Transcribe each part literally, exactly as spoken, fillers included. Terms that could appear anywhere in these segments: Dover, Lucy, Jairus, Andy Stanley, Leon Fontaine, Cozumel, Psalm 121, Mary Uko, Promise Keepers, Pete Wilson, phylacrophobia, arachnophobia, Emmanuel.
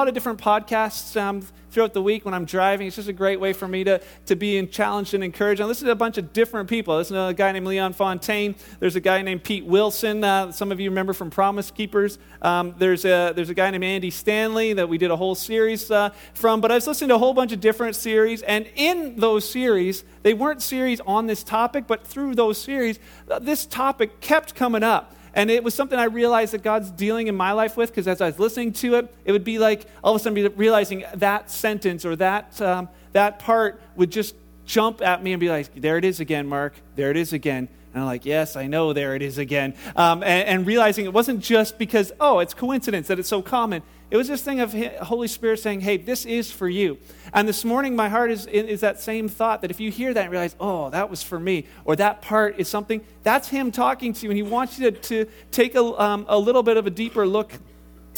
lot of different podcasts um, throughout the week when I'm driving. It's just a great way for me to, to be challenged and encouraged. I listen to a bunch of different people. I listen to a guy named Leon Fontaine. There's a guy named Pete Wilson. Uh, some of you remember from Promise Keepers. Um, there's, a, there's a guy named Andy Stanley that we did a whole series uh, from. But I was listening to a whole bunch of different series. And in those series, they weren't series on this topic, but through those series, this topic kept coming up. And it was something I realized that God's dealing in my life with, because as I was listening to it, it would be like all of a sudden realizing that sentence or that um, that part would just jump at me and be like, there it is again, Mark, there it is again. And I'm like, yes, I know, there it is again. Um, and, and realizing it wasn't just because, oh, it's coincidence that it's so common. It was this thing of Holy Spirit saying, hey, this is for you. And this morning, my heart is is that same thought, that if you hear that and realize, oh, that was for me, or that part is something, that's him talking to you, and he wants you to, to take a, um, a little bit of a deeper look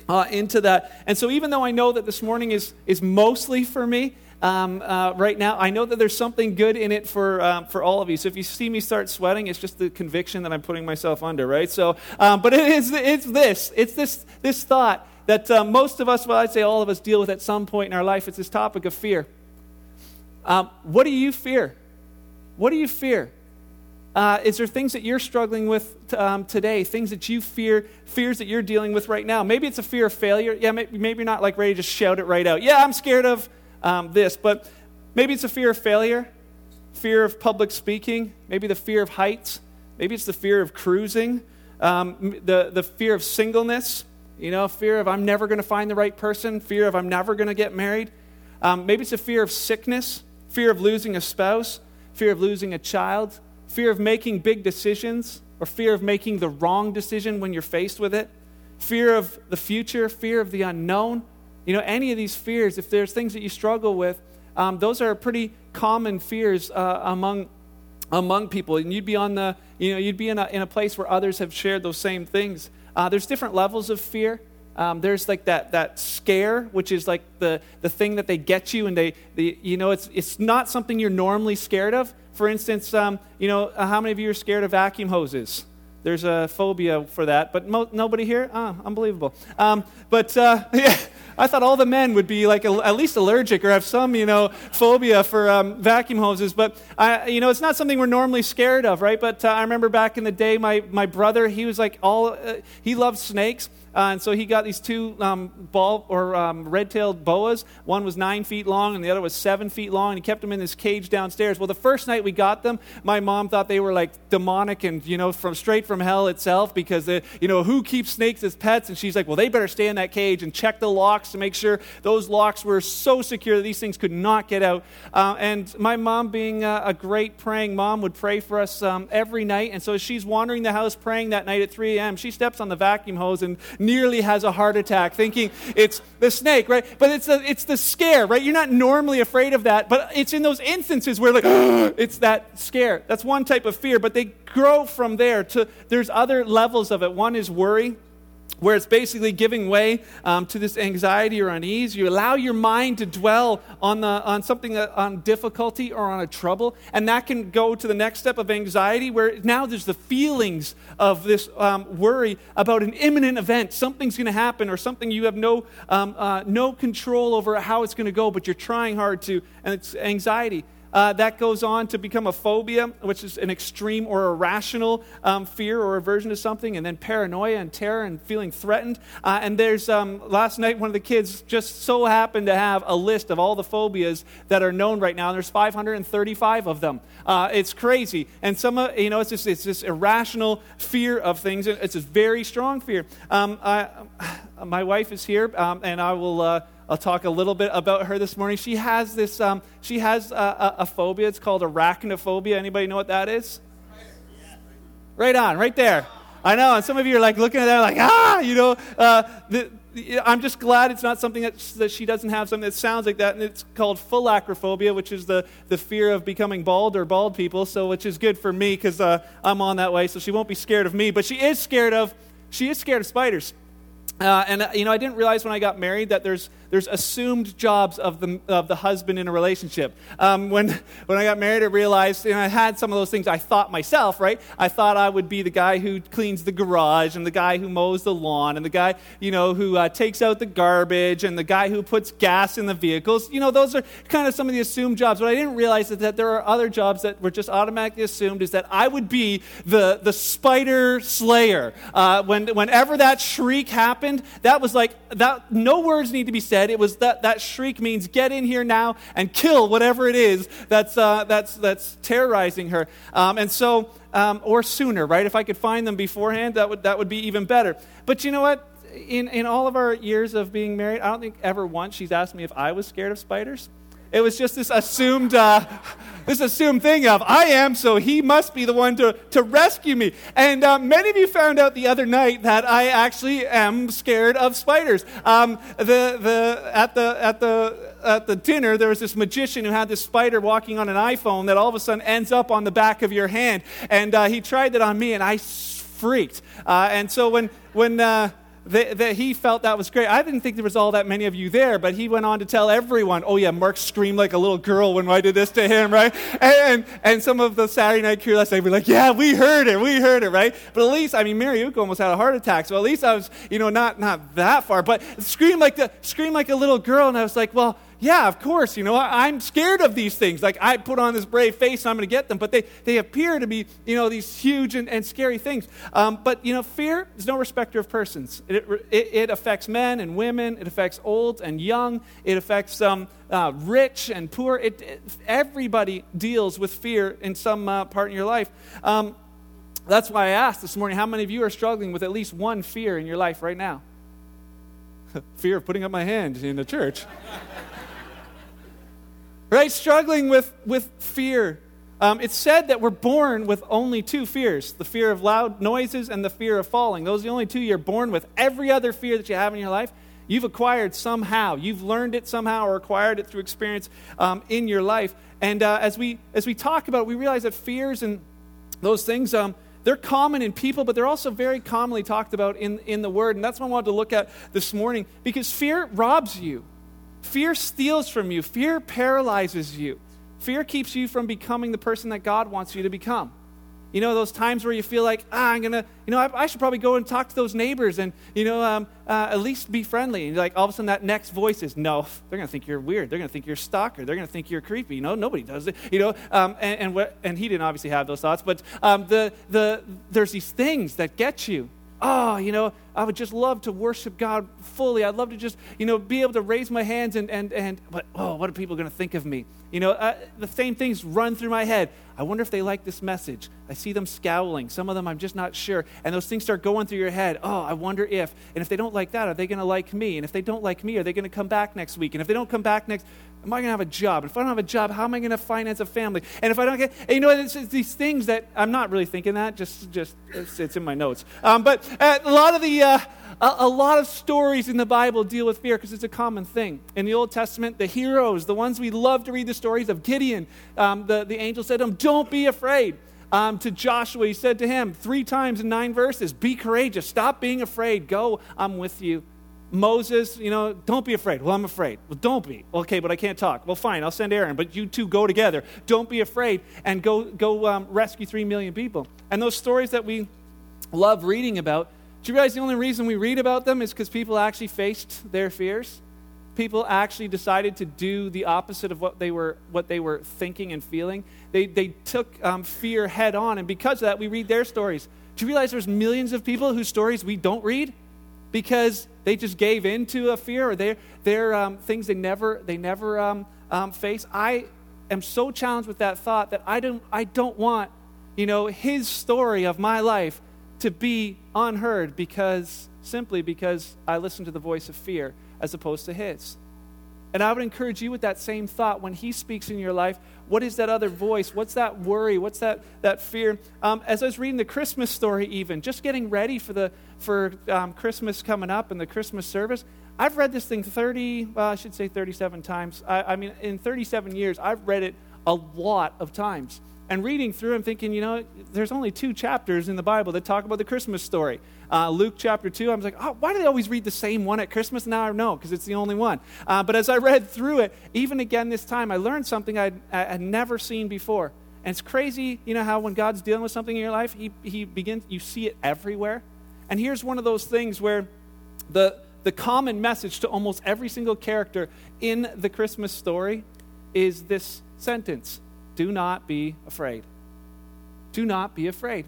uh, into that. And so even though I know that this morning is is mostly for me, Um, uh, right now, I know that there's something good in it for um, for all of you. So if you see me start sweating, it's just the conviction that I'm putting myself under, right? So, um, but it is it's this it's this this thought that uh, most of us, well, I'd say all of us, deal with at some point in our life. It's this topic of fear. Um, what do you fear? What do you fear? Uh, is there things that you're struggling with t- um, today? Things that you fear, fears that you're dealing with right now? Maybe it's a fear of failure. Yeah, maybe, maybe you're not like ready to shout it right out. Yeah, I'm scared of. Um, this, but maybe it's a fear of failure, fear of public speaking, maybe the fear of heights, maybe it's the fear of cruising, um, the, the fear of singleness, you know, fear of I'm never going to find the right person, fear of I'm never going to get married. Um, maybe it's a fear of sickness, fear of losing a spouse, fear of losing a child, fear of making big decisions, or fear of making the wrong decision when you're faced with it, fear of the future, fear of the unknown. You know, any of these fears, if there's things that you struggle with, um, those are pretty common fears uh, among among people. And you'd be on the, you know, you'd be in a in a place where others have shared those same things. Uh, there's different levels of fear. Um, there's like that that scare, which is like the the thing that they get you, and they, the, you know, it's it's not something you're normally scared of. For instance, um, you know, how many of you are scared of vacuum hoses? There's a phobia for that, but mo- nobody here? Ah, oh, unbelievable. Um, but uh, yeah. I thought all the men would be like at least allergic or have some, you know, phobia for um, vacuum hoses. But, I, you know, it's not something we're normally scared of, right? But uh, I remember back in the day, my, my brother, he was like all, uh, he loved snakes. Uh, and so he got these two um, ball or um, red-tailed boas. One was nine feet long and the other was seven feet long. And he kept them in this cage downstairs. Well, the first night we got them, my mom thought they were like demonic and, you know, from straight from hell itself, because, they, you know, who keeps snakes as pets? And she's like, well, they better stay in that cage and check the locks to make sure those locks were so secure that these things could not get out. Uh, and my mom, being a, a great praying mom, would pray for us um, every night. And so as she's wandering the house praying that night at three a.m., she steps on the vacuum hose and nearly has a heart attack, thinking it's the snake, right? But it's the, it's the scare, right? You're not normally afraid of that, but it's in those instances where like, it's that scare. That's one type of fear, but they grow from there to, there's other levels of it. One is worry, where it's basically giving way um, to this anxiety or unease. You allow your mind to dwell on the on something, uh, on difficulty or on a trouble, and that can go to the next step of anxiety, where now there's the feelings of this um, worry about an imminent event. Something's going to happen, or something you have no um, uh, no control over how it's going to go, but you're trying hard to, and it's anxiety. Uh, that goes on to become a phobia, which is an extreme or irrational um, fear or aversion to something, and then paranoia and terror and feeling threatened. Uh, and there's, um, last night, one of the kids just so happened to have a list of all the phobias that are known right now, and there's five hundred thirty-five of them. Uh, it's crazy. And some, uh, you know, it's just it's this irrational fear of things. It's a very strong fear. Um, I, my wife is here, um, and I will... Uh, I'll talk a little bit about her this morning. She has this, um, she has a, a, a phobia. It's called arachnophobia. Anybody know what that is? Right on, right there. I know, and some of you are like looking at that like, ah, you know. Uh, the, the, I'm just glad it's not something that, that she doesn't have, something that sounds like that, and it's called phylacrophobia, which is the, the fear of becoming bald or bald people, so which is good for me because uh, I'm on that way, so she won't be scared of me. But she is scared of, she is scared of spiders. Uh, and, uh, you know, I didn't realize when I got married that there's There's assumed jobs of the of the husband in a relationship. Um, when when I got married, I realized, and I had some of those things I thought myself, right? I thought I would be the guy who cleans the garage, and the guy who mows the lawn, and the guy, you know, who uh, takes out the garbage, and the guy who puts gas in the vehicles. You know, those are kind of some of the assumed jobs. But I didn't realize that, that there are other jobs that were just automatically assumed, is that I would be the the spider slayer. Uh, when whenever that shriek happened, that was like that. No words need to be said. It was that that shriek means get in here now and kill whatever it is that's uh, that's that's terrorizing her. Um, and so, um, or sooner, right? If I could find them beforehand, that would that would be even better. But you know what? In in all of our years of being married, I don't think ever once she's asked me if I was scared of spiders. It was just this assumed, uh, this assumed thing of I am, so he must be the one to, to rescue me. And uh, many of you found out the other night that I actually am scared of spiders. Um, the the at the at the at the dinner there was this magician who had this spider walking on an iPhone that all of a sudden ends up on the back of your hand, and uh, he tried that on me, and I freaked. Uh, and so when when uh, that he felt that was great. I didn't think there was all that many of you there, but he went on to tell everyone, oh yeah, Mark screamed like a little girl when I did this to him, right? And and, and some of the Saturday night crew last night were like, yeah, we heard it, we heard it, right? But at least, I mean, Mary Uko almost had a heart attack, so at least I was, you know, not not that far, but scream like the scream like a little girl, and I was like, well, yeah, of course, you know, I'm scared of these things. Like, I put on this brave face, and I'm going to get them. But they, they appear to be, you know, these huge and, and scary things. Um, but, you know, fear is no respecter of persons. It, it it affects men and women. It affects old and young. It affects um, uh, rich and poor. It, it everybody deals with fear in some uh, part in your life. Um, that's why I asked this morning, how many of you are struggling with at least one fear in your life right now? Fear of putting up my hand in the church. Right, struggling with, with fear. Um, it's said that we're born with only two fears, the fear of loud noises and the fear of falling. Those are the only two you're born with. Every other fear that you have in your life, you've acquired somehow. You've learned it somehow or acquired it through experience um, in your life. And uh, as we as we talk about it, we realize that fears and those things, um, they're common in people, but they're also very commonly talked about in, in the Word. And that's what I wanted to look at this morning, because fear robs you. Fear steals from you. Fear paralyzes you. Fear keeps you from becoming the person that God wants you to become. You know, those times where you feel like, ah, I'm going to, you know, I, I should probably go and talk to those neighbors and, you know, um, uh, at least be friendly. And like all of a sudden that next voice is, no, they're going to think you're weird. They're going to think you're a stalker. They're going to think you're creepy. You know, nobody does it. You know, um, and and, what, and he didn't obviously have those thoughts, but um, the the there's these things that get you. Oh, you know, I would just love to worship God fully. I'd love to just, you know, be able to raise my hands and, and, and but, oh, what are people going to think of me? You know, uh, the same things run through my head. I wonder if they like this message. I see them scowling. Some of them, I'm just not sure. And those things start going through your head. Oh, I wonder if. And if they don't like that, are they going to like me? And if they don't like me, are they going to come back next week? And if they don't come back next, am I going to have a job? And if I don't have a job, how am I going to finance a family? And if I don't get, you know, it's, it's these things that I'm not really thinking that. Just, just it's, it's in my notes. Um, but uh, a lot of the Uh, a, a lot of stories in the Bible deal with fear because it's a common thing. In the Old Testament, the heroes, the ones we love to read the stories of, Gideon, um, the, the angel said to him, don't be afraid. Um, to Joshua, he said to him three times in nine verses, be courageous, stop being afraid, go, I'm with you. Moses, you know, don't be afraid. Well, I'm afraid. Well, don't be. Okay, but I can't talk. Well, fine, I'll send Aaron, but you two go together. Don't be afraid and go, go um, rescue three million people. And those stories that we love reading about, do you realize the only reason we read about them is because people actually faced their fears? People actually decided to do the opposite of what they were what they were thinking and feeling. They they took um, fear head on, and because of that, we read their stories. Do you realize there's millions of people whose stories we don't read because they just gave in to a fear or their their um, things they never they never um, um, face? I am so challenged with that thought that I don't I don't want you know his story of my life to be unheard because simply because I listen to the voice of fear as opposed to his. And I would encourage you with that same thought when he speaks in your life, what is that other voice? What's that worry? What's that that fear? Um, as I was reading the Christmas story even, just getting ready for the for um, Christmas coming up and the Christmas service, I've read this thing thirty, well, I should say thirty-seven times. I, I mean, in thirty-seven years, I've read it a lot of times. and reading through, I'm thinking, you know, there's only two chapters in the Bible that talk about the Christmas story. Uh, Luke chapter two, I was like, oh, why do they always read the same one at Christmas? Now I know, because it's the only one. Uh, but as I read through it, even again this time, I learned something I'd, I had never seen before. And it's crazy, you know, how when God's dealing with something in your life, he, he begins, you see it everywhere. And here's one of those things where the the common message to almost every single character in the Christmas story is this sentence: do not be afraid. Do not be afraid.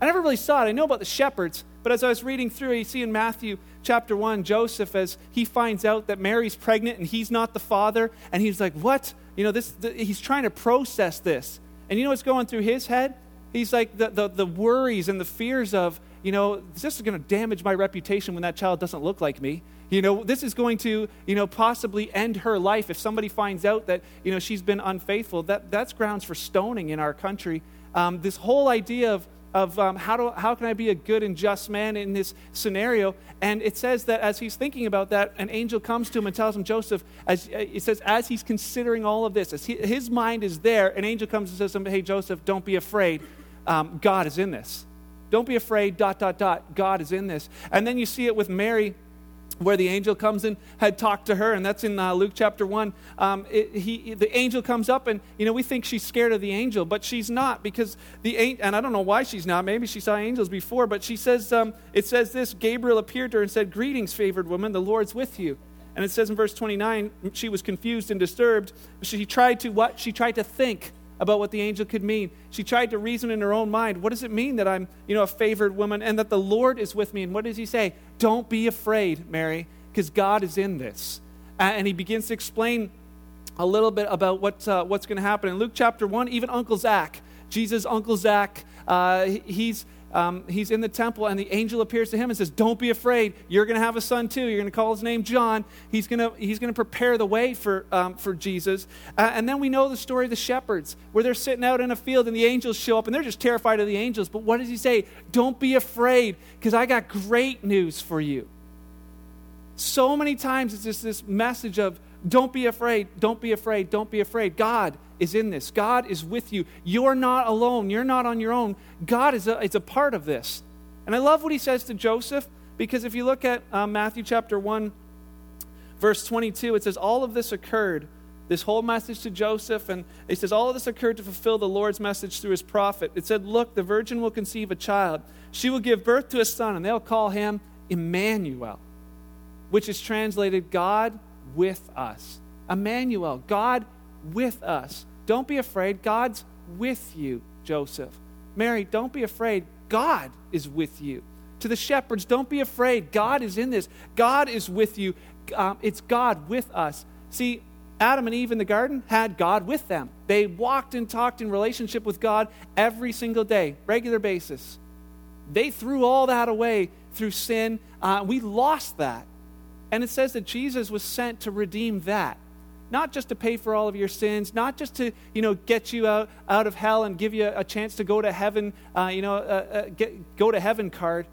I never really saw it. I know about the shepherds, but as I was reading through, you see in Matthew chapter one, Joseph, as he finds out that Mary's pregnant and he's not the father, and he's like, what? You know, this. Th- he's trying to process this. And you know what's going through his head? He's like the, the, the worries and the fears of, you know, this is going to damage my reputation when that child doesn't look like me. You know, this is going to, you know, possibly end her life. If somebody finds out that, you know, she's been unfaithful, that, that's grounds for stoning in our country. Um, this whole idea of of um, how do how can I be a good and just man in this scenario? And it says that as he's thinking about that, an angel comes to him and tells him, Joseph, as it says, as he's considering all of this, as he, his mind is there, an angel comes and says to him, hey, Joseph, don't be afraid. Um, God is in this. Don't be afraid, dot, dot, dot. God is in this. And then you see it with Mary, where the angel comes in, had talked to her, and that's in uh, Luke chapter one. Um, it, he, the angel comes up, and you know we think she's scared of the angel, but she's not, because the and I don't know why she's not. Maybe she saw angels before, but she says, um, it says this: Gabriel appeared to her and said, "Greetings, favored woman, the Lord's with you." And it says in verse twenty-nine, she was confused and disturbed. She tried to what? She tried to think about what the angel could mean. She tried to reason in her own mind, what does it mean that I'm, you know, a favored woman and that the Lord is with me? And what does he say? Don't be afraid, Mary, because God is in this. And he begins to explain a little bit about what, uh, what's going to happen. In Luke chapter one, even Uncle Zach, Jesus' Uncle Zach, uh, he's um, he's in the temple, and the angel appears to him and says, don't be afraid. You're going to have a son too. You're going to call his name John. He's going to he's going to prepare the way for um, for Jesus. Uh, and then we know the story of the shepherds, where they're sitting out in a field, and the angels show up, and they're just terrified of the angels. But what does he say? Don't be afraid, because I got great news for you. So many times it's just this message of, don't be afraid, don't be afraid, don't be afraid. God is in this. God is with you. You're not alone. You're not on your own. God is a, is a part of this. And I love what he says to Joseph, because if you look at uh, Matthew chapter one, verse twenty-two, it says, all of this occurred, this whole message to Joseph, and it says, all of this occurred to fulfill the Lord's message through his prophet. It said, look, the virgin will conceive a child. She will give birth to a son, and they'll call him Emmanuel, which is translated God with us. Emmanuel, God with us. Don't be afraid. God's with you, Joseph. Mary, don't be afraid. God is with you. To the shepherds, don't be afraid. God is in this. God is with you. Um, it's God with us. See, Adam and Eve in the garden had God with them. They walked and talked in relationship with God every single day, regular basis. They threw all that away through sin. Uh, we lost that. And it says that Jesus was sent to redeem that. Not just to pay for all of your sins, not just to, you know, get you out, out of hell and give you a chance to go to heaven, uh, you know, uh, uh, get, go to heaven card.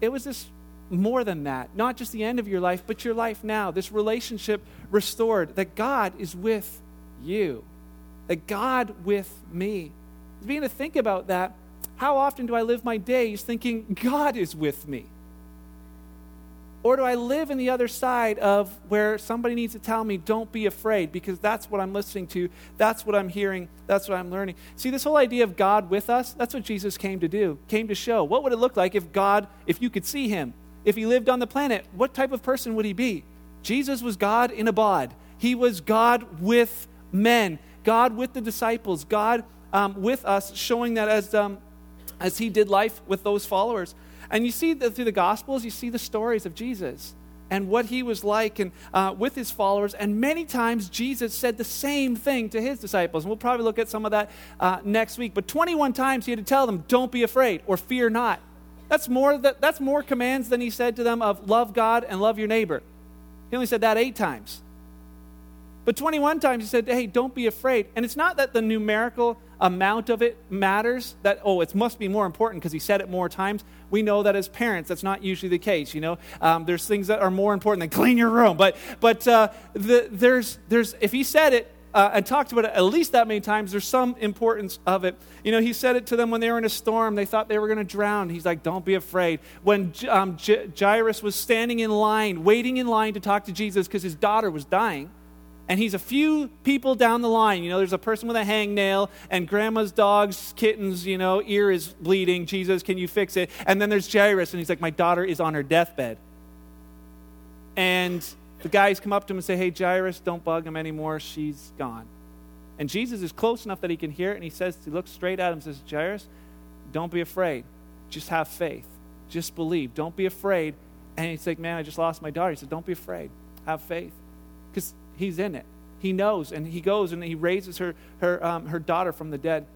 It was this more than that. Not just the end of your life, but your life now. This relationship restored. That God is with you. That God with me. Being to think about that, how often do I live my days thinking God is with me? Or do I live in the other side of where somebody needs to tell me, don't be afraid, because that's what I'm listening to, that's what I'm hearing, that's what I'm learning. See, this whole idea of God with us, that's what Jesus came to do, came to show. What would it look like if God, if you could see him? If he lived on the planet, what type of person would he be? Jesus was God in a bod. He was God with men, God with the disciples, God um, with us, showing that as, um, as he did life with those followers. And you see that through the Gospels, you see the stories of Jesus and what he was like and uh, with his followers. And many times Jesus said the same thing to his disciples. And we'll probably look at some of that uh, next week. But twenty-one times he had to tell them, don't be afraid or fear not. That's more that, that's more commands than he said to them of love God and love your neighbor. He only said that eight times. But twenty-one times he said, hey, don't be afraid. And it's not that the numerical amount of it matters, that, oh, it must be more important because he said it more times. We know that as parents, that's not usually the case, you know. Um, there's things that are more important than clean your room. But but uh, the, there's there's if he said it, uh, and talked about it at least that many times. There's some importance of it. You know, he said it to them when they were in a storm. They thought they were going to drown. He's like, don't be afraid. When um, J- Jairus was standing in line, waiting in line to talk to Jesus because his daughter was dying, and he's a few people down the line. You know, there's a person with a hangnail, and grandma's dog's kitten's, you know, ear is bleeding. Jesus, can you fix it? And then there's Jairus, and he's like, my daughter is on her deathbed. And the guys come up to him and say, hey, Jairus, don't bug him anymore. She's gone. And Jesus is close enough that he can hear it, and he says, he looks straight at him and says, Jairus, don't be afraid. Just have faith. Just believe. Don't be afraid. And he's like, man, I just lost my daughter. He said, don't be afraid. Have faith. Because he's in it. He knows, and he goes, and he raises her her um, her daughter from the dead.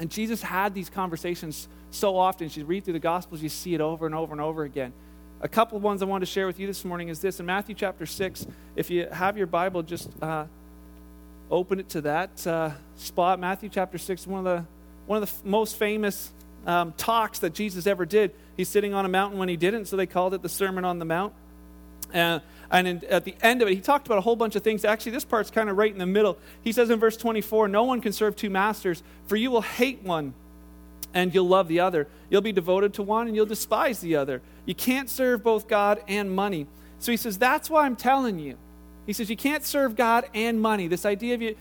And Jesus had these conversations so often. As you read through the Gospels, you see it over and over and over again. A couple of ones I wanted to share with you this morning is this. In Matthew chapter six, if you have your Bible, just uh, open it to that uh, spot. Matthew chapter six, one of the one of the f- most famous um, talks that Jesus ever did. He's sitting on a mountain when he didn't, so they called it the Sermon on the Mount. Uh, and in, at the end of it, he talked about a whole bunch of things. Actually, this part's kind of right in the middle. He says in verse twenty-four, no one can serve two masters, for you will hate one and you'll love the other. You'll be devoted to one and you'll despise the other. You can't serve both God and money. So he says, that's why I'm telling you. He says, you can't serve God and money. This idea of you,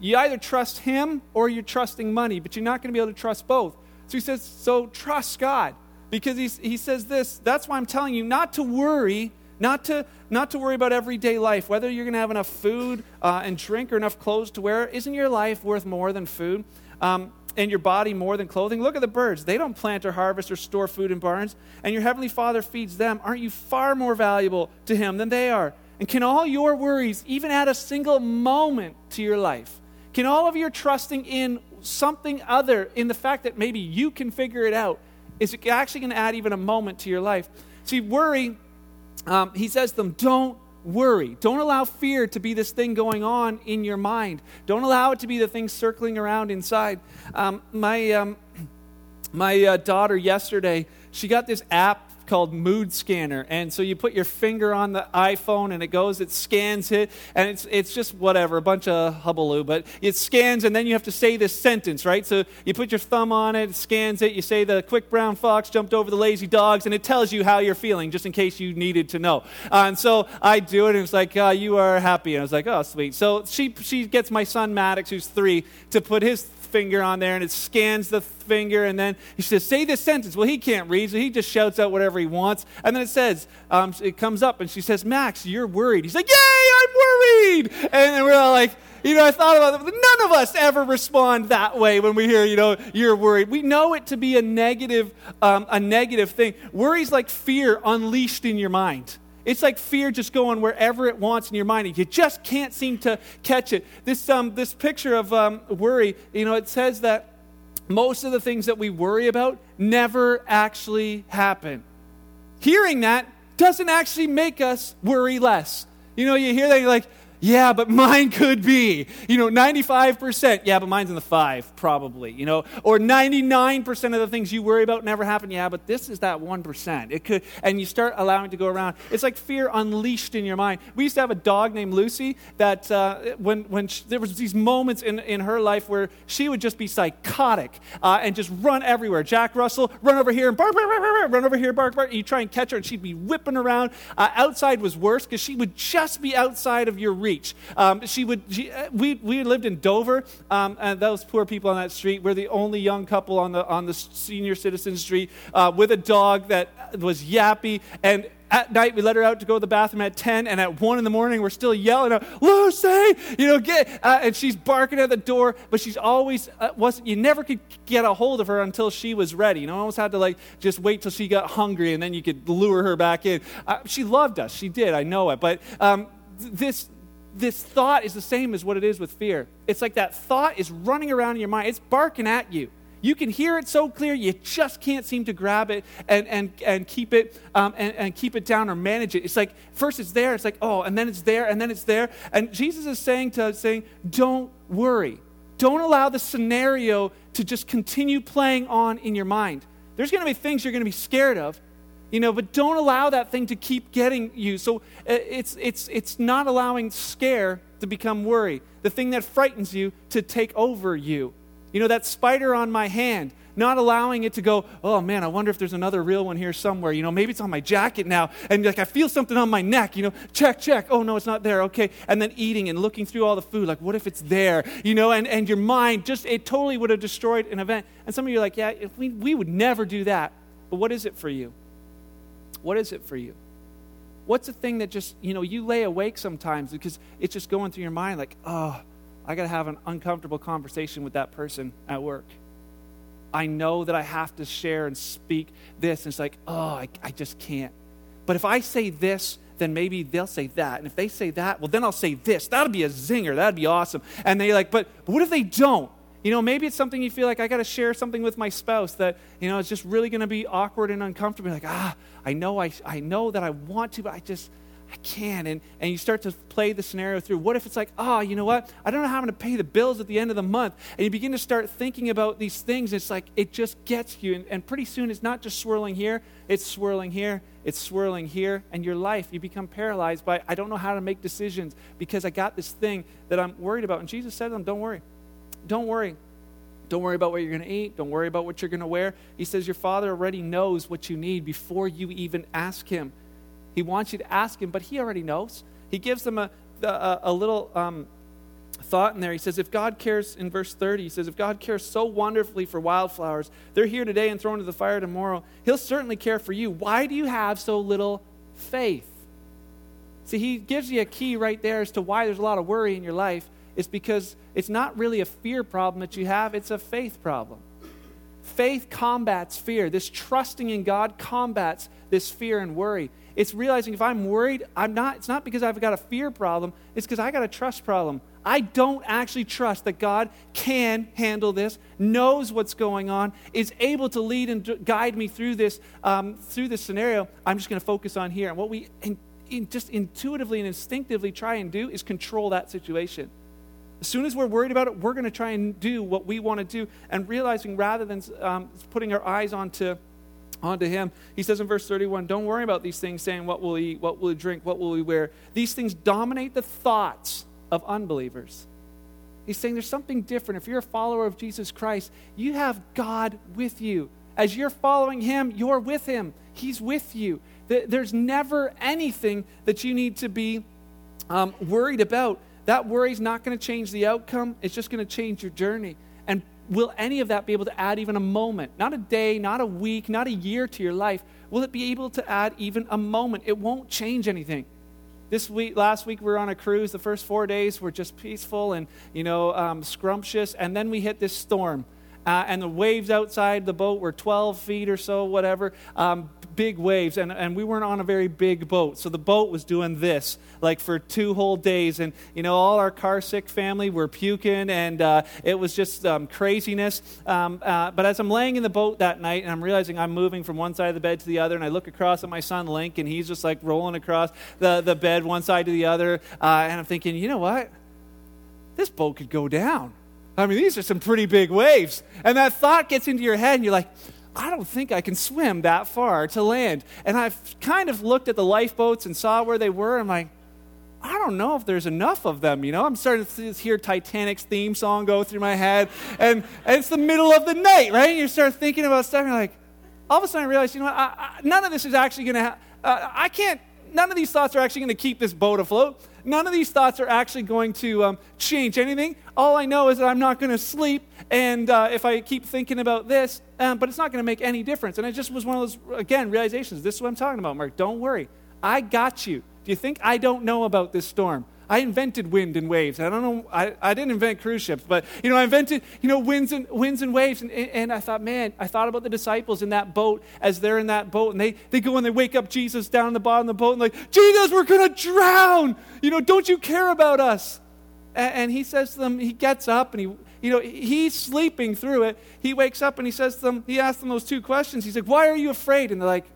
you either trust him or you're trusting money, but you're not going to be able to trust both. So he says, so trust God. Because he's, he says this, that's why I'm telling you not to worry Not to not to worry about everyday life, whether you're going to have enough food uh, and drink or enough clothes to wear. Isn't your life worth more than food um, and your body more than clothing? Look at the birds. They don't plant or harvest or store food in barns, and your heavenly Father feeds them. Aren't you far more valuable to him than they are? And can all your worries even add a single moment to your life? Can all of your trusting in something other, in the fact that maybe you can figure it out, is it actually going to add even a moment to your life? See, worry... Um, he says to them, don't worry. Don't allow fear to be this thing going on in your mind. Don't allow it to be the thing circling around inside. Um, my um, my uh, daughter yesterday, she got this app called Mood Scanner, and so you put your finger on the iPhone, and it goes, it scans it, and it's it's just whatever, a bunch of hubaloo, but it scans, and then you have to say this sentence, right? So you put your thumb on it, it scans it, you say the quick brown fox jumped over the lazy dogs, and it tells you how you're feeling, just in case you needed to know. Uh, and so I do it, and it's like, uh, you are happy, and I was like, oh, sweet. So she she gets my son Maddox, who's three, to put his finger on there, and it scans the finger, and then he says, say this sentence. Well, he can't read, so he just shouts out whatever he wants, and then it says, um, it comes up, and she says, Max, you're worried. He's like, yay, I'm worried, and we're all like, you know, I thought about it, but none of us ever respond that way when we hear, you know, you're worried. We know it to be a negative, um, a negative thing. Worry's like fear unleashed in your mind. It's like fear just going wherever it wants in your mind, and you just can't seem to catch it. This um, this picture of um, worry, you know, it says that most of the things that we worry about never actually happen. Hearing that doesn't actually make us worry less. You know, you hear that, you're like, yeah, but mine could be, you know, ninety-five percent. Yeah, but mine's in the five, probably, you know, or ninety-nine percent of the things you worry about never happen. Yeah, but this is that one percent. It could, and you start allowing it to go around. It's like fear unleashed in your mind. We used to have a dog named Lucy that uh, when, when she, there was these moments in, in her life where she would just be psychotic uh, and just run everywhere. Jack Russell, run over here and bark, bark, bark, bark, run over here, bark, bark. You try and catch her and she'd be whipping around. Uh, outside was worse because she would just be outside of your reach. Um, she would. She, we we lived in Dover, um, and those poor people on that street. We're the only young couple on the on the senior citizen street uh, with a dog that was yappy. And at night we let her out to go to the bathroom at ten, and at one in the morning we're still yelling out, "Lucy, you know, get!" Uh, and she's barking at the door, but she's always uh, wasn't. You never could get a hold of her until she was ready. You know, almost had to like just wait till she got hungry, and then you could lure her back in. Uh, she loved us. She did. I know it. But um, this. This thought is the same as what it is with fear. It's like that thought is running around in your mind. It's barking at you. You can hear it so clear, you just can't seem to grab it and and and keep it um, and, and keep it down or manage it. It's like first it's there, it's like oh, and then it's there, and then it's there. And Jesus is saying to saying, don't worry, don't allow the scenario to just continue playing on in your mind. There's going to be things you're going to be scared of. You know, but don't allow that thing to keep getting you. So it's it's it's not allowing scare to become worry. The thing that frightens you to take over you. You know, that spider on my hand, not allowing it to go, oh man, I wonder if there's another real one here somewhere. You know, maybe it's on my jacket now. And like, I feel something on my neck, you know, check, check. Oh no, it's not there. Okay. And then eating and looking through all the food. Like, what if it's there? You know, and, and your mind just, it totally would have destroyed an event. And some of you are like, yeah, if we, we would never do that. But what is it for you? What is it for you? What's the thing that just, you know, you lay awake sometimes because it's just going through your mind like, oh, I got to have an uncomfortable conversation with that person at work. I know that I have to share and speak this. And it's like, oh, I, I just can't. But if I say this, then maybe they'll say that. And if they say that, well, then I'll say this. That'd be a zinger. That'd be awesome. And they like, but, but what if they don't? You know, maybe it's something you feel like I got to share something with my spouse that, you know, it's just really going to be awkward and uncomfortable. Like, ah, I know I I know that I want to, but I just, I can't. And, and you start to play the scenario through. What if it's like, oh, you know what? I don't know how I'm going to pay the bills at the end of the month. And you begin to start thinking about these things. It's like, it just gets you. And, and pretty soon it's not just swirling here. It's swirling here. It's swirling here. And your life, you become paralyzed by, I don't know how to make decisions because I got this thing that I'm worried about. And Jesus said to them, don't worry. Don't worry. Don't worry about what you're going to eat. Don't worry about what you're going to wear. He says your Father already knows what you need before you even ask Him. He wants you to ask Him, but He already knows. He gives them a, a, a little um, thought in there. He says, if God cares, in verse thirty, He says, if God cares so wonderfully for wildflowers, they're here today and thrown into the fire tomorrow, He'll certainly care for you. Why do you have so little faith? See, He gives you a key right there as to why there's a lot of worry in your life. It's because it's not really a fear problem that you have. It's a faith problem. Faith combats fear. This trusting in God combats this fear and worry. It's realizing if I'm worried, I'm not. It's not because I've got a fear problem. It's because I got a trust problem. I don't actually trust that God can handle this, knows what's going on, is able to lead and guide me through this, um, through this scenario. I'm just going to focus on here. And what we in, in just intuitively and instinctively try and do is control that situation. As soon as we're worried about it, we're going to try and do what we want to do, and realizing rather than um, putting our eyes onto, onto Him. He says in verse thirty-one, don't worry about these things, saying what will we eat, what will we drink, what will we wear. These things dominate the thoughts of unbelievers. He's saying there's something different. If you're a follower of Jesus Christ, you have God with you. As you're following Him, you're with Him. He's with you. There's never anything that you need to be um, worried about. That worry's not going to change the outcome. It's just going to change your journey. And will any of that be able to add even a moment? Not a day, not a week, not a year to your life. Will it be able to add even a moment? It won't change anything. This week, last week, we were on a cruise. The first four days were just peaceful and, you know, um, scrumptious. And then we hit this storm. Uh, and the waves outside the boat were twelve feet or so, whatever, um, big waves. And, and we weren't on a very big boat. So the boat was doing this, like for two whole days. And, you know, all our car sick family were puking, and uh, it was just um, craziness. Um, uh, but as I'm laying in the boat that night, and I'm realizing I'm moving from one side of the bed to the other, and I look across at my son, Link, and he's just like rolling across the, the bed one side to the other. Uh, and I'm thinking, you know what? This boat could go down. I mean, these are some pretty big waves. And that thought gets into your head, and you're like, I don't think I can swim that far to land. And I've kind of looked at the lifeboats and saw where they were. I'm like, I don't know if there's enough of them, you know? I'm starting to hear Titanic's theme song go through my head. And, and it's the middle of the night, right? And you start thinking about stuff, and you're like, all of a sudden I realize, you know what? I, I, none of this is actually going to happen. Uh, I can't, none of these thoughts are actually going to keep this boat afloat. None of these thoughts are actually going to um, change anything. All I know is that I'm not going to sleep, and uh, if I keep thinking about this, um, but it's not going to make any difference. And it just was one of those, again, realizations. This is what I'm talking about, Mark. Don't worry. I got you. Do you think I don't know about this storm? I invented wind and waves. I don't know. I, I didn't invent cruise ships, but, you know, I invented, you know, winds and winds and waves. And, and I thought, man, I thought about the disciples in that boat as they're in that boat. And they, they go and they wake up Jesus down in the bottom of the boat and like, Jesus, we're going to drown. You know, don't you care about us? And, and he says to them, he gets up and he, you know, he's sleeping through it. He wakes up and he says to them, he asks them those two questions. He's like, why are you afraid? And they're like,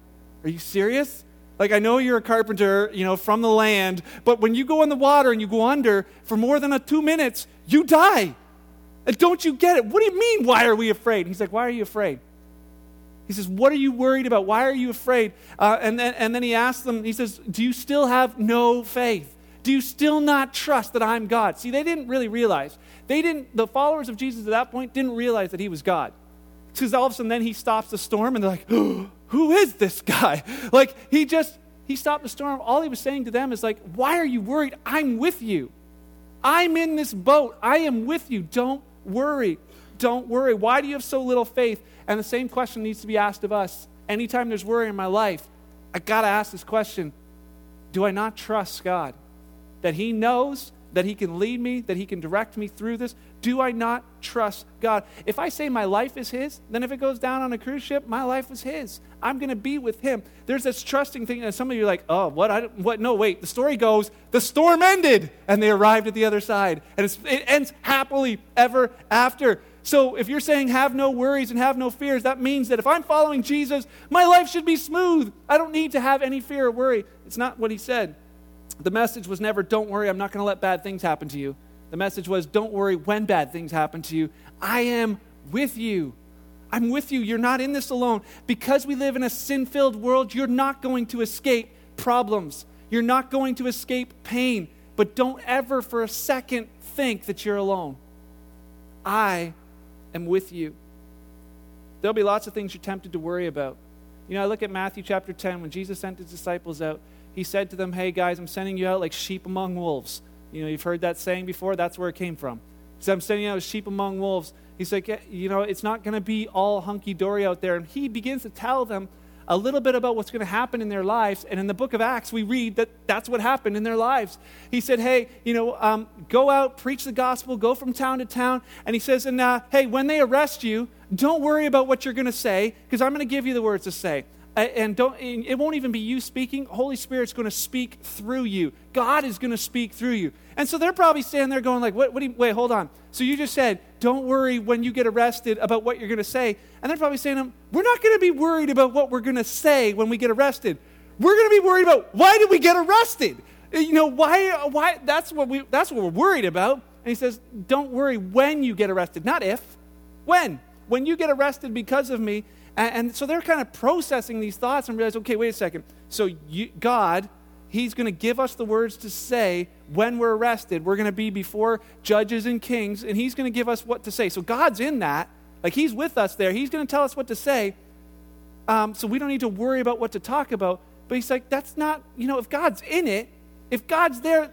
are you serious? Like, I know you're a carpenter, you know, from the land, but when you go in the water and you go under for more than a two minutes, you die. And don't you get it? What do you mean, why are we afraid? And he's like, why are you afraid? He says, what are you worried about? Why are you afraid? Uh, and, then, and then he asks them, he says, do you still have no faith? Do you still not trust that I'm God? See, they didn't really realize. They didn't, the followers of Jesus at that point didn't realize that he was God. Because all of a sudden then he stops the storm and they're like, oh, who is this guy? Like he just, he stopped the storm. All he was saying to them is like, why are you worried? I'm with you. I'm in this boat. I am with you. Don't worry. Don't worry. Why do you have so little faith? And the same question needs to be asked of us. Anytime there's worry in my life, I got to ask this question. Do I not trust God? That he knows, that he can lead me, that he can direct me through this? Do I not trust God? If I say my life is his, then if it goes down on a cruise ship, my life is his. I'm going to be with him. There's this trusting thing, and some of you are like, oh, what? I what? No, wait. The story goes, the storm ended, and they arrived at the other side. And it's, it ends happily ever after. So if you're saying have no worries and have no fears, that means that if I'm following Jesus, my life should be smooth. I don't need to have any fear or worry. It's not what he said. The message was never, don't worry, I'm not going to let bad things happen to you. The message was, don't worry when bad things happen to you. I am with you. I'm with you. You're not in this alone. Because we live in a sin-filled world, you're not going to escape problems. You're not going to escape pain. But don't ever for a second think that you're alone. I am with you. There'll be lots of things you're tempted to worry about. You know, I look at Matthew chapter ten, when Jesus sent his disciples out, he said to them, hey guys, I'm sending you out like sheep among wolves. You know, you've heard that saying before. That's where it came from. So I'm sending you out as sheep among wolves. He's like, you know, it's not going to be all hunky-dory out there. And he begins to tell them a little bit about what's going to happen in their lives. And in the book of Acts, we read that that's what happened in their lives. He said, hey, you know, um, go out, preach the gospel, go from town to town. And he says, and uh, hey, when they arrest you, don't worry about what you're going to say, because I'm going to give you the words to say. And don't, it won't even be you speaking. Holy Spirit's going to speak through you. God is going to speak through you. And so they're probably standing there going like, "What? What do you, wait, hold on. So you just said, don't worry when you get arrested about what you're going to say." And they're probably saying to them, we're not going to be worried about what we're going to say when we get arrested. We're going to be worried about, why did we get arrested? You know, why? Why? That's what we. That's what we're worried about. And he says, don't worry when you get arrested. Not if. When. When you get arrested because of me. And so they're kind of processing these thoughts and realize, okay, wait a second. So you, God, he's going to give us the words to say when we're arrested. We're going to be before judges and kings, and he's going to give us what to say. So God's in that. Like, he's with us there. He's going to tell us what to say. Um, so we don't need to worry about what to talk about. But he's like, that's not, you know, if God's in it, if God's there,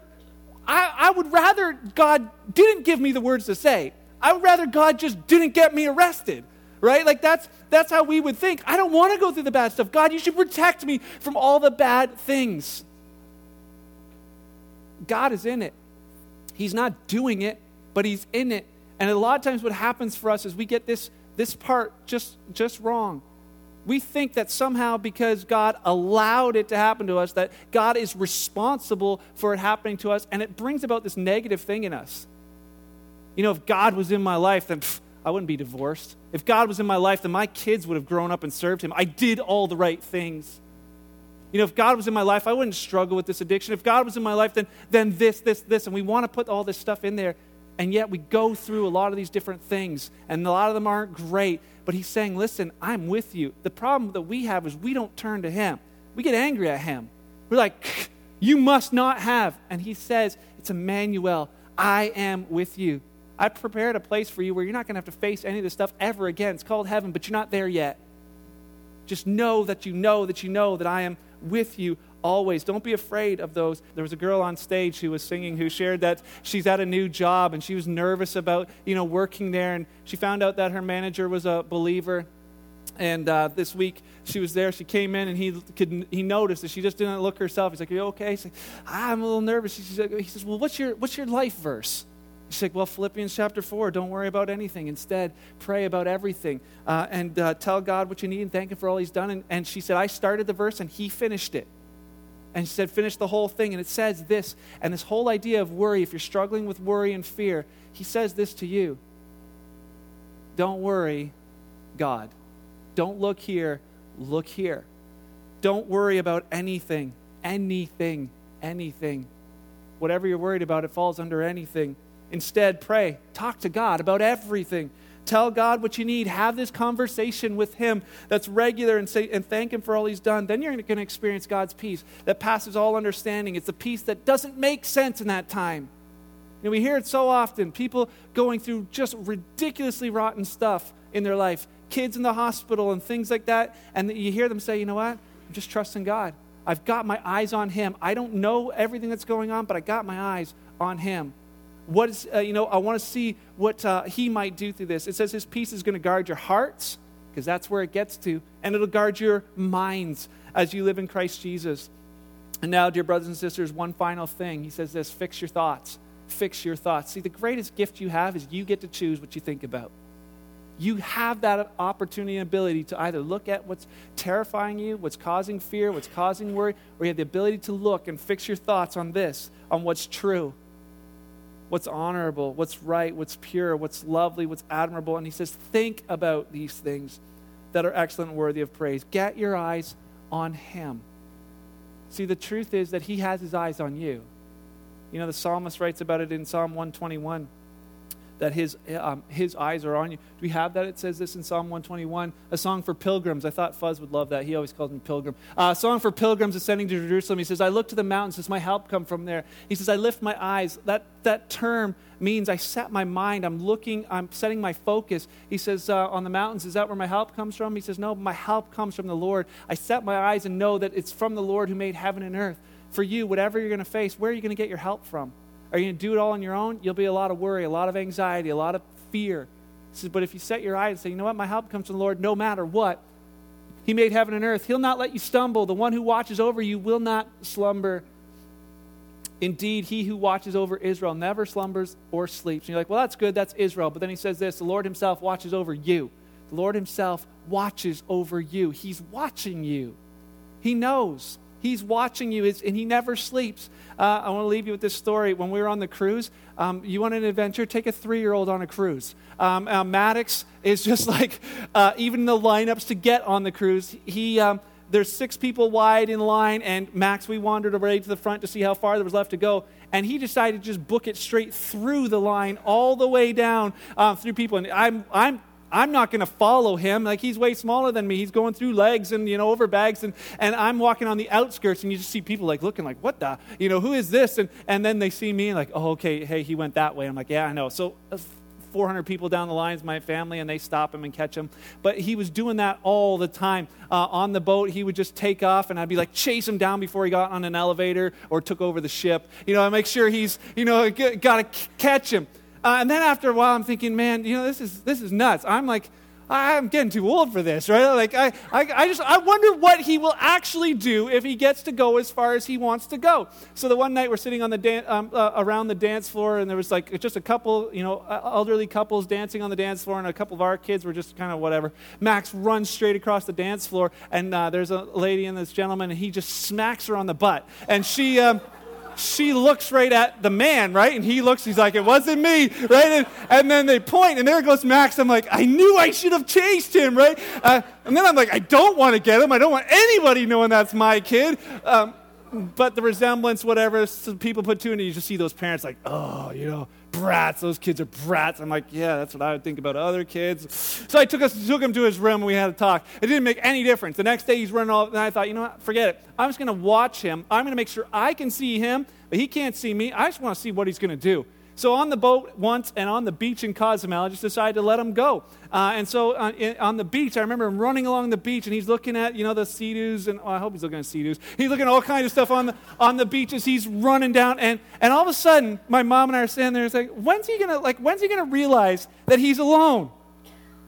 I, I would rather God didn't give me the words to say. I would rather God just didn't get me arrested. Right? Like that's that's how we would think. I don't want to go through the bad stuff. God, you should protect me from all the bad things. God is in it. He's not doing it, but he's in it. And a lot of times what happens for us is we get this this part just just wrong. We think that somehow because God allowed it to happen to us, that God is responsible for it happening to us, and it brings about this negative thing in us. You know, if God was in my life, then pfft, I wouldn't be divorced. If God was in my life, then my kids would have grown up and served him. I did all the right things. You know, if God was in my life, I wouldn't struggle with this addiction. If God was in my life, then then this, this, this. And we want to put all this stuff in there. And yet we go through a lot of these different things. And a lot of them aren't great. But he's saying, listen, I'm with you. The problem that we have is we don't turn to him. We get angry at him. We're like, you must not have. And he says, it's Emmanuel. I am with you. I prepared a place for you where you're not going to have to face any of this stuff ever again. It's called heaven, but you're not there yet. Just know that you know that you know that I am with you always. Don't be afraid of those. There was a girl on stage who was singing who shared that she's at a new job and she was nervous about, you know, working there. And she found out that her manager was a believer. And uh, this week she was there. She came in and he could he noticed that she just didn't look herself. He's like, "Are you okay?" She's like, ah, "I'm a little nervous." She's like, he says, "Well, what's your what's your life verse?" She's like, well, Philippians chapter four, don't worry about anything. Instead, pray about everything uh, and uh, tell God what you need and thank him for all he's done. And, and she said, I started the verse and he finished it. And she said, finish the whole thing. And it says this, and this whole idea of worry, if you're struggling with worry and fear, he says this to you. Don't worry, God. Don't look here, look here. Don't worry about anything, anything, anything. Whatever you're worried about, it falls under anything. Instead, pray. Talk to God about everything. Tell God what you need. Have this conversation with Him that's regular, and say, and thank Him for all He's done. Then you're going to experience God's peace that passes all understanding. It's a peace that doesn't make sense in that time. And we hear it so often, people going through just ridiculously rotten stuff in their life, kids in the hospital and things like that, and you hear them say, you know what, I'm just trusting God. I've got my eyes on Him. I don't know everything that's going on, but I got my eyes on Him. What is, uh, you know, I want to see what uh, He might do through this. It says His peace is going to guard your hearts, because that's where it gets to, and it'll guard your minds as you live in Christ Jesus. And now, dear brothers and sisters, one final thing. He says this, fix your thoughts. Fix your thoughts. See, the greatest gift you have is you get to choose what you think about. You have that opportunity and ability to either look at what's terrifying you, what's causing fear, what's causing worry, or you have the ability to look and fix your thoughts on this, on what's true, what's honorable, what's right, what's pure, what's lovely, what's admirable. And he says, think about these things that are excellent and worthy of praise. Get your eyes on Him. See, the truth is that He has His eyes on you. You know, the psalmist writes about it in Psalm one twenty-one, that his um, his eyes are on you. Do we have that? It says this in Psalm one twenty-one, a song for pilgrims. I thought Fuzz would love that. He always calls him Pilgrim. Uh, a song for pilgrims ascending to Jerusalem. He says, I look to the mountains. Does my help come from there? He says, I lift my eyes. That that term means I set my mind. I'm looking. I'm setting my focus. He says, uh, on the mountains, is that where my help comes from? He says, no, my help comes from the Lord. I set my eyes and know that it's from the Lord who made heaven and earth. For you, whatever you're going to face, where are you going to get your help from? Are you going to do it all on your own? You'll be a lot of worry, a lot of anxiety, a lot of fear. He says, but if you set your eyes and say, you know what, my help comes from the Lord no matter what. He made heaven and earth. He'll not let you stumble. The one who watches over you will not slumber. Indeed, He who watches over Israel never slumbers or sleeps. And you're like, well, that's good, that's Israel. But then he says this, the Lord Himself watches over you. The Lord Himself watches over you. He's watching you. He knows. He's watching you, and He never sleeps. Uh, I want to leave you with this story. When we were on the cruise, um, you want an adventure? Take a three-year-old on a cruise. Um, uh, Maddox is just like, uh, even the lineups to get on the cruise, he... Um, there's six people wide in line, and Max, we wandered away to the front to see how far there was left to go, and he decided to just book it straight through the line, all the way down uh, through people. And I'm, I'm, I'm not going to follow him. Like, he's way smaller than me. He's going through legs and, you know, over bags. And, and I'm walking on the outskirts, and you just see people, like, looking like, what the? You know, who is this? And and then they see me, and like, oh, okay, hey, he went that way. I'm like, yeah, I know. So uh, four hundred people down the line is my family, and they stop him and catch him. But he was doing that all the time. Uh, on the boat, he would just take off, and I'd be like, chase him down before he got on an elevator or took over the ship. You know, I make sure he's, you know, got to catch him. Uh, and then after a while, I'm thinking, man, you know, this is this is nuts. I'm like, I'm getting too old for this, right? Like, I, I, I just, I wonder what he will actually do if he gets to go as far as he wants to go. So the one night we're sitting on the dan- um, uh, around the dance floor, and there was like just a couple, you know, elderly couples dancing on the dance floor, and a couple of our kids were just kind of whatever. Max runs straight across the dance floor, and uh, there's a lady and this gentleman, and he just smacks her on the butt, and she. Um, She looks right at the man, right? And he looks, he's like, it wasn't me, right? And, and then they point, and there goes Max. I'm like, I knew I should have chased him, right? Uh, and then I'm like, I don't want to get him. I don't want anybody knowing that's my kid. Um, but the resemblance, whatever, some people put to it, and you just see those parents like, oh, you know, brats. Those kids are brats. I'm like, yeah, that's what I would think about other kids. So I took us, took him to his room, and we had a talk. It didn't make any difference. The next day, he's running all up, and I thought, you know what? Forget it. I'm just going to watch him. I'm going to make sure I can see him, but he can't see me. I just want to see what he's going to do. So on the boat once and on the beach in Cozumel, I just decided to let him go. Uh, and so on, in, on the beach, I remember him running along the beach, and he's looking at, you know, the sea-doos, and oh, I hope he's looking at sea-doos. He's looking at all kinds of stuff on the on the beach as he's running down. And, and all of a sudden, my mom and I are standing there, and it's like, when's he gonna like when's he gonna realize that he's alone?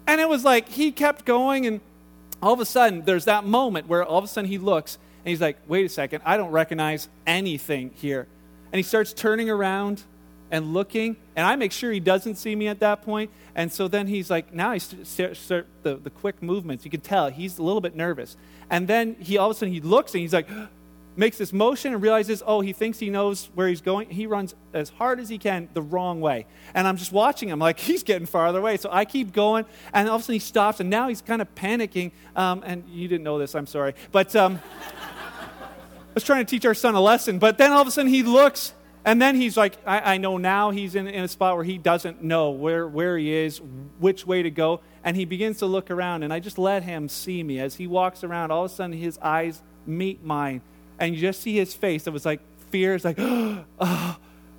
And it was like he kept going, and all of a sudden there's that moment where all of a sudden he looks and he's like, wait a second, I don't recognize anything here. And he starts turning around and looking, and I make sure he doesn't see me at that point. And so then he's like, now he starts the, the quick movements. You can tell he's a little bit nervous. And then he all of a sudden he looks, and he's like, makes this motion and realizes, oh, he thinks he knows where he's going. He runs as hard as he can the wrong way. And I'm just watching him like he's getting farther away. So I keep going, and all of a sudden he stops, and now he's kind of panicking. Um, and you didn't know this, I'm sorry. But um, I was trying to teach our son a lesson. But then all of a sudden he looks, And then he's like, I, I know now he's in, in a spot where he doesn't know where, where he is, which way to go. And he begins to look around, and I just let him see me. As he walks around, all of a sudden his eyes meet mine. And you just see his face. It was like fear. It's like, oh.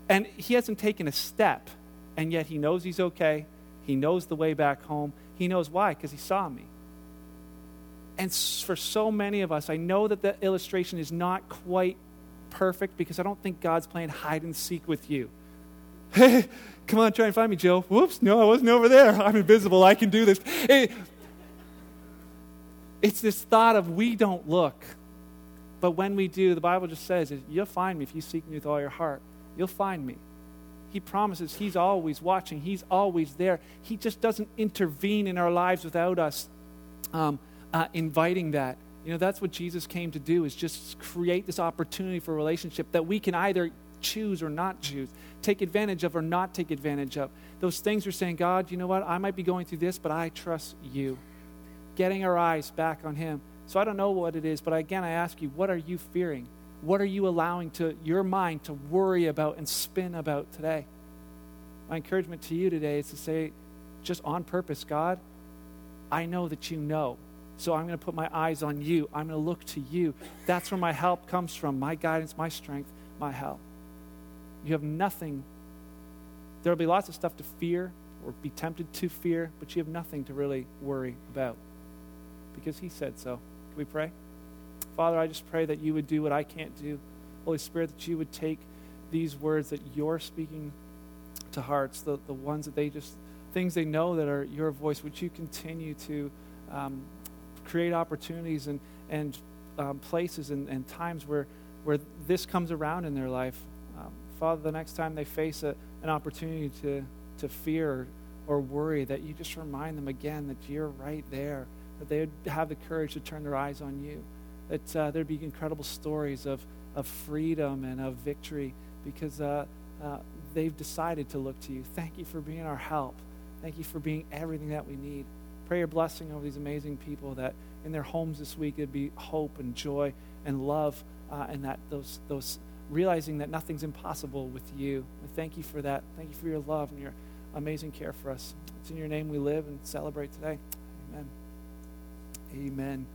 And he hasn't taken a step. And yet he knows he's okay. He knows the way back home. He knows why, because he saw me. And for so many of us, I know that the illustration is not quite perfect because I don't think God's playing hide and seek with you. Hey, come on, try and find me, Joe. Whoops, no, I wasn't over there. I'm invisible. I can do this. It, it's this thought of we don't look. But when we do, the Bible just says, you'll find me if you seek me with all your heart. You'll find me. He promises he's always watching. He's always there. He just doesn't intervene in our lives without us um, uh, inviting that. You know, that's what Jesus came to do, is just create this opportunity for a relationship that we can either choose or not choose, take advantage of or not take advantage of. Those things are saying, God, you know what? I might be going through this, but I trust you. Getting our eyes back on him. So I don't know what it is, but again, I ask you, what are you fearing? What are you allowing to your mind to worry about and spin about today? My encouragement to you today is to say, just on purpose, God, I know that you know. So I'm going to put my eyes on you. I'm going to look to you. That's where my help comes from, my guidance, my strength, my help. You have nothing. There will be lots of stuff to fear or be tempted to fear, but you have nothing to really worry about because he said so. Can we pray? Father, I just pray that you would do what I can't do. Holy Spirit, that you would take these words that you're speaking to hearts, the, the ones that they just, things they know that are your voice, would you continue to um, create opportunities and, and um, places and, and times where, where this comes around in their life. Um, Father, the next time they face a, an opportunity to, to fear or, or worry, that you just remind them again that you're right there, that they would have the courage to turn their eyes on you, that uh, there'd be incredible stories of, of freedom and of victory because uh, uh, they've decided to look to you. Thank you for being our help. Thank you for being everything that we need. Pray your blessing over these amazing people that in their homes this week it'd be hope and joy and love uh, and that those those realizing that nothing's impossible with you. We thank you for that. Thank you for your love and your amazing care for us. It's in your name we live and celebrate today. Amen. Amen.